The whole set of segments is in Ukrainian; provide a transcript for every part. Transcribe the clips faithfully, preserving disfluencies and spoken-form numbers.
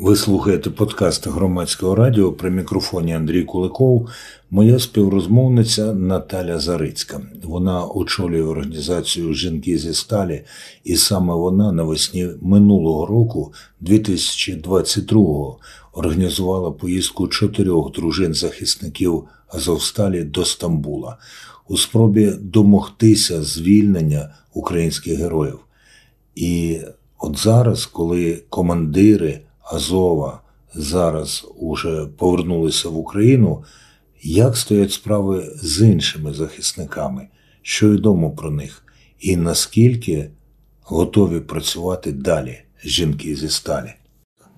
Ви слухаєте подкаст Громадського радіо, при мікрофоні Андрій Куликов, моя співрозмовниця Наталя Зарицька. Вона очолює організацію «Жінки зі Сталі», і саме вона навесні минулого року, дві тисячі двадцять другого, організувала поїздку чотирьох дружин-захисників Азовсталі до Стамбула у спробі домогтися звільнення українських героїв. І от зараз, коли командири Азова зараз уже повернулися в Україну, як стоять справи з іншими захисниками, що відомо про них, і наскільки готові працювати далі жінки зі Сталі?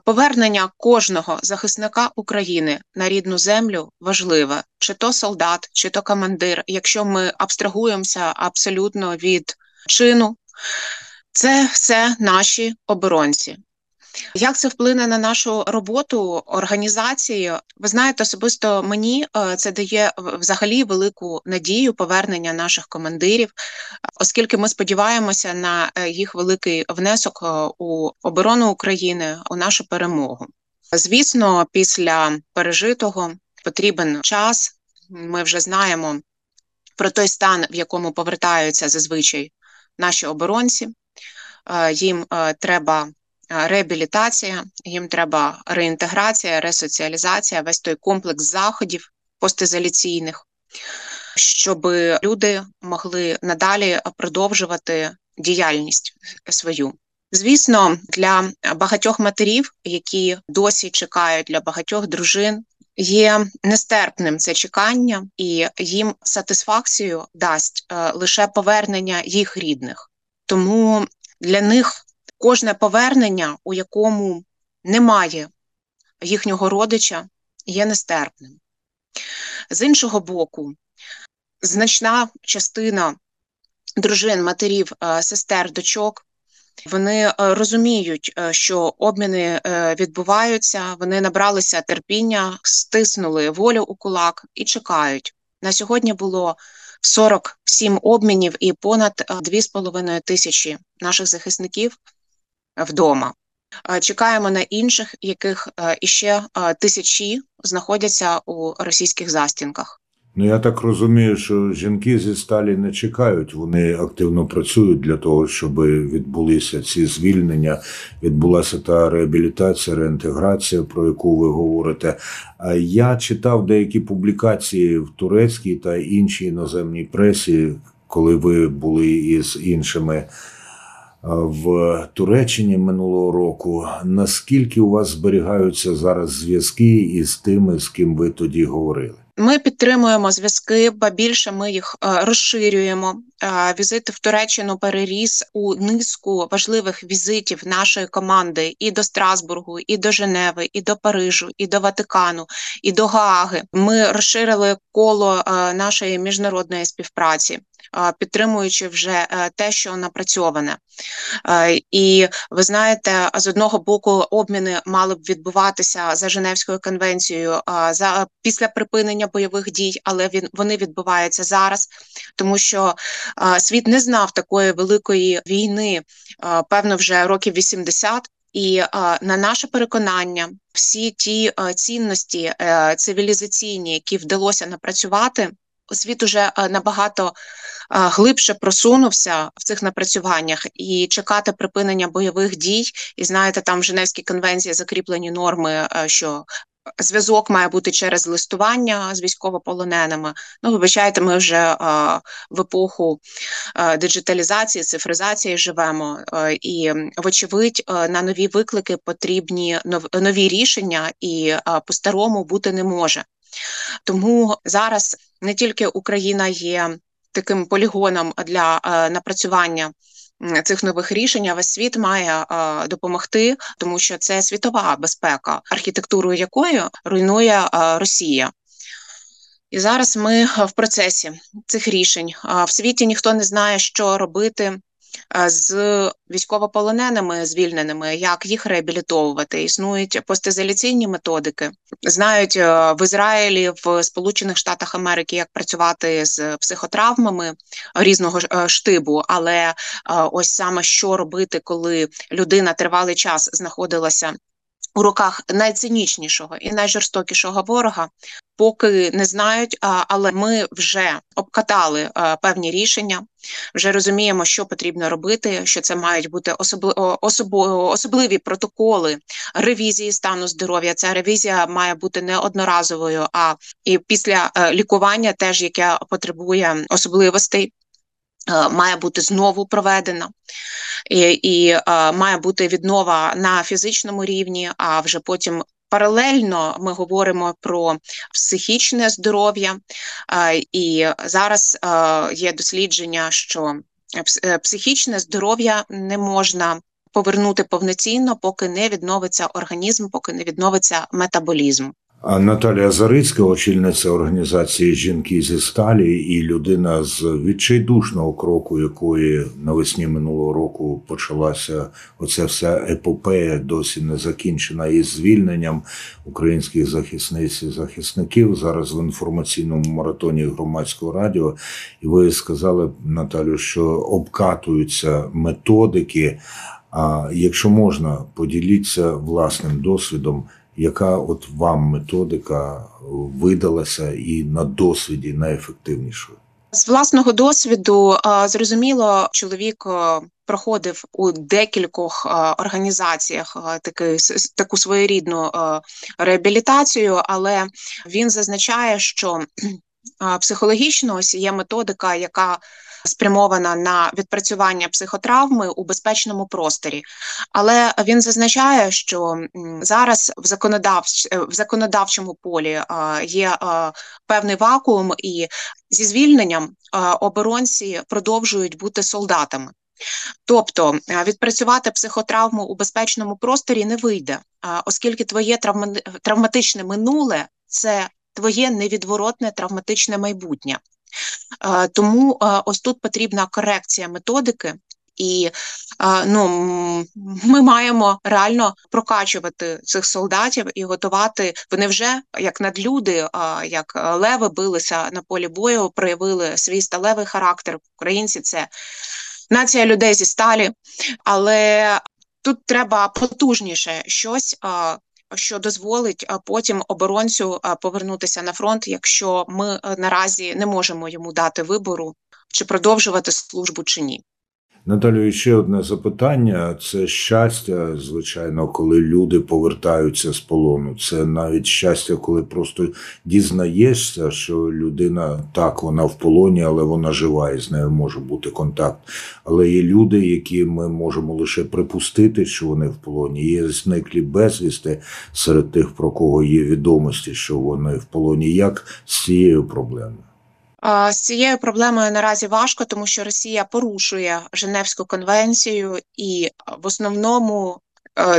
Повернення кожного захисника України на рідну землю важливе. Чи то солдат, чи то командир, якщо ми абстрагуємося абсолютно від чину, це все наші оборонці. Як це вплине на нашу роботу організації? Ви знаєте, особисто мені це дає взагалі велику надію повернення наших командирів, оскільки ми сподіваємося на їх великий внесок у оборону України, у нашу перемогу. Звісно, після пережитого потрібен час. Ми вже знаємо про той стан, в якому повертаються зазвичай наші оборонці. Їм треба реабілітація, їм треба реінтеграція, ресоціалізація, весь той комплекс заходів постізоляційних, щоб люди могли надалі продовжувати діяльність свою. Звісно, для багатьох матерів, які досі чекають, для багатьох дружин, є нестерпним це чекання, і їм сатисфакцію дасть лише повернення їх рідних. Тому для них кожне повернення, у якому немає їхнього родича, є нестерпним. З іншого боку, значна частина дружин, матерів, сестер, дочок, вони розуміють, що обміни відбуваються, вони набралися терпіння, стиснули волю у кулак і чекають. На сьогодні було сорок сім обмінів і понад дві з половиною тисячі наших захисників вдома. Чекаємо на інших, яких іще тисячі знаходяться у російських застінках. Ну, я так розумію, що жінки зі Сталі не чекають. Вони активно працюють для того, щоб відбулися ці звільнення, відбулася та реабілітація, реінтеграція, про яку ви говорите. Я читав деякі публікації в турецькій та іншій іноземній пресі, коли ви були із іншими в Туреччині минулого року. Наскільки у вас зберігаються зараз зв'язки із тими, з ким ви тоді говорили? Ми підтримуємо зв'язки, ба більше ми їх розширюємо. Візит в Туреччину переріс у низку важливих візитів нашої команди і до Страсбургу, і до Женеви, і до Парижу, і до Ватикану, і до Гааги. Ми розширили коло нашої міжнародної співпраці, підтримуючи вже те, що напрацьоване. І, ви знаєте, з одного боку обміни мали б відбуватися за Женевською конвенцією за після припинення бойових дій, але він, вони відбуваються зараз, тому що світ не знав такої великої війни, певно, вже років вісімдесят. І на наше переконання, всі ті цінності цивілізаційні, які вдалося напрацювати, світ уже набагато глибше просунувся в цих напрацюваннях, і чекати припинення бойових дій, і знаєте, там в Женевській конвенції закріплені норми, що зв'язок має бути через листування з військовополоненими. Ну, вибачайте, ми вже в епоху диджиталізації, цифризації живемо, і, вочевидь, на нові виклики потрібні нові рішення, і по-старому бути не може. Тому зараз не тільки Україна є таким полігоном для напрацювання цих нових рішень, а весь світ має допомогти, тому що це світова безпека, архітектуру якої руйнує Росія. І зараз ми в процесі цих рішень. В світі ніхто не знає, що робити з військовополоненими звільненими, як їх реабілітовувати. Існують постізоляційні методики. Знають в Ізраїлі, в Сполучених Штатах Америки, як працювати з психотравмами різного штибу, але ось саме що робити, коли людина тривалий час знаходилася у руках найцинічнішого і найжорстокішого ворога, поки не знають, але ми вже обкатали певні рішення, вже розуміємо, що потрібно робити, що це мають бути особливі протоколи ревізії стану здоров'я. Ця ревізія має бути не одноразовою, а і після лікування теж, яке потребує особливостей, має бути знову проведена і, і а, має бути віднова на фізичному рівні, а вже потім паралельно ми говоримо про психічне здоров'я. А, і зараз а, є дослідження, що психічне здоров'я не можна повернути повноцінно, поки не відновиться організм, поки не відновиться метаболізм. Наталя Зарицька, очільниця організації «Жінки зі Сталі» і людина з відчайдушного кроку, якої навесні минулого року почалася оця вся епопея, досі не закінчена, із звільненням українських захисниць і захисників. Зараз в інформаційному маратоні Громадського радіо. І ви сказали, Наталю, що обкатуються методики. А якщо можна, поділіться власним досвідом, яка от вам методика видалася і на досвіді найефективнішою? З власного досвіду, зрозуміло, чоловік проходив у декількох організаціях таки, таку своєрідну реабілітацію, але він зазначає, що психологічно ось є методика, яка спрямована на відпрацювання психотравми у безпечному просторі. Але він зазначає, що зараз в, законодавч... в законодавчому полі є певний вакуум, і зі звільненням оборонці продовжують бути солдатами. Тобто відпрацювати психотравму у безпечному просторі не вийде, оскільки твоє травма... травматичне минуле – це твоє невідворотне травматичне майбутнє. Тому ось тут потрібна корекція методики, і ну, ми маємо реально прокачувати цих солдатів і готувати. Вони вже, як надлюди, як леви билися на полі бою, проявили свій сталевий характер. Українці – це нація людей зі сталі, але тут треба потужніше щось, що дозволить потім оборонцю повернутися на фронт, якщо ми наразі не можемо йому дати вибору, чи продовжувати службу, чи ні. Наталю, ще одне запитання. Це щастя, звичайно, коли люди повертаються з полону. Це навіть щастя, коли просто дізнаєшся, що людина, так, вона в полоні, але вона жива, і з нею може бути контакт. Але є люди, які ми можемо лише припустити, що вони в полоні. Є зниклі безвісти серед тих, про кого є відомості, що вони в полоні. Як з цією проблемою? З цією проблемою наразі важко, тому що Росія порушує Женевську конвенцію, і в основному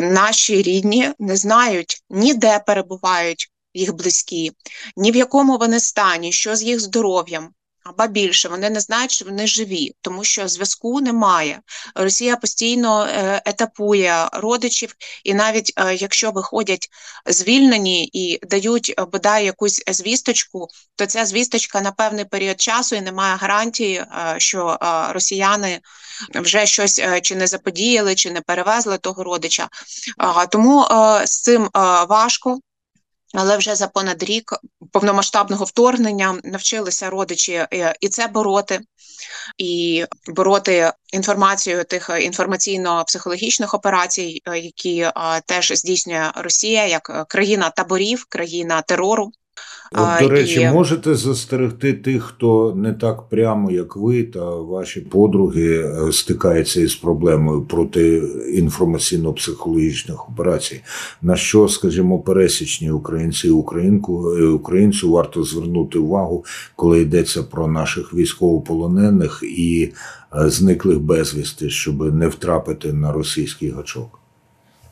наші рідні не знають, ні де перебувають їх близькі, ні в якому вони стані, що з їх здоров'ям. Або більше, вони не знають, що вони живі, тому що зв'язку немає. Росія постійно етапує родичів, і навіть якщо виходять звільнені і дають, бодай, якусь звісточку, то ця звісточка на певний період часу, і немає гарантії, що росіяни вже щось чи не заподіяли, чи не перевезли того родича. Тому з цим важко. Але вже за понад рік повномасштабного вторгнення навчилися родичі і це бороти, і бороти інформацію тих інформаційно-психологічних операцій, які теж здійснює Росія як країна таборів, країна терору. От, до речі, і... можете застерегти тих, хто не так прямо, як ви та ваші подруги, стикається із проблемою проти інформаційно-психологічних операцій? На що, скажімо, пересічні українці і українцю варто звернути увагу, коли йдеться про наших військовополонених і зниклих безвісти, щоб не втрапити на російський гачок?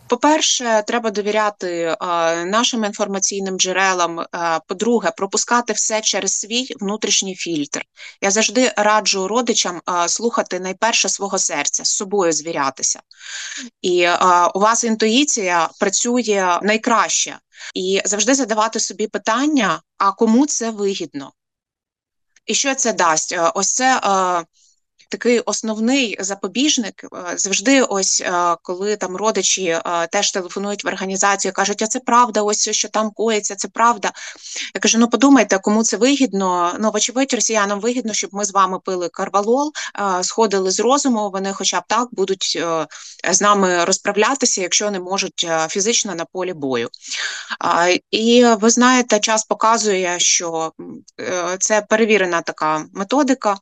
По-перше, треба довіряти а, нашим інформаційним джерелам. А, по-друге, пропускати все через свій внутрішній фільтр. Я завжди раджу родичам а, слухати найперше свого серця, з собою звірятися. І а, у вас інтуїція працює найкраще. І завжди задавати собі питання, а кому це вигідно? І що це дасть? Ось це... А, такий основний запобіжник. Завжди ось, коли там родичі теж телефонують в організацію, кажуть, а це правда, ось що там коїться, це правда. Я кажу, ну подумайте, кому це вигідно. Ну, вочевидь, росіянам вигідно, щоб ми з вами пили карвалол, сходили з розуму, вони хоча б так будуть з нами розправлятися, якщо не можуть фізично на полі бою. І ви знаєте, час показує, що це перевірена така методика,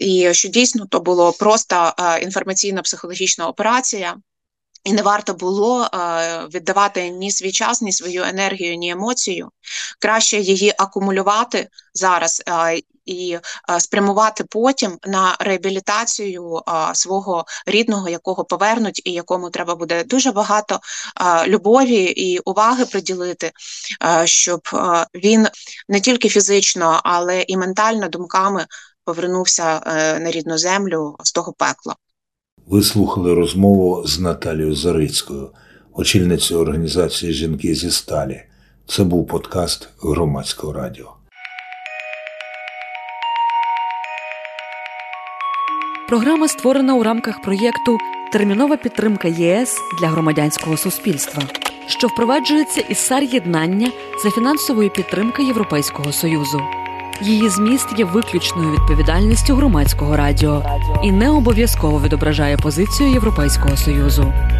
і що дійсно то було просто інформаційно-психологічна операція, і не варто було віддавати ні свій час, ні свою енергію, ні емоцію. Краще її акумулювати зараз і спрямувати потім на реабілітацію свого рідного, якого повернуть і якому треба буде дуже багато любові і уваги приділити, щоб він не тільки фізично, але і ментально, думками повернувся на рідну землю з того пекла. Ви слухали розмову з Наталією Зарицькою, очільницею організації «Жінки зі Сталі». Це був подкаст Громадського радіо. Програма створена у рамках проєкту «Термінова підтримка ЄС для громадянського суспільства», що впроваджується ІСАР Єднання за фінансової підтримки Європейського Союзу. Її зміст є виключною відповідальністю Громадського радіо і не обов'язково відображає позицію Європейського Союзу.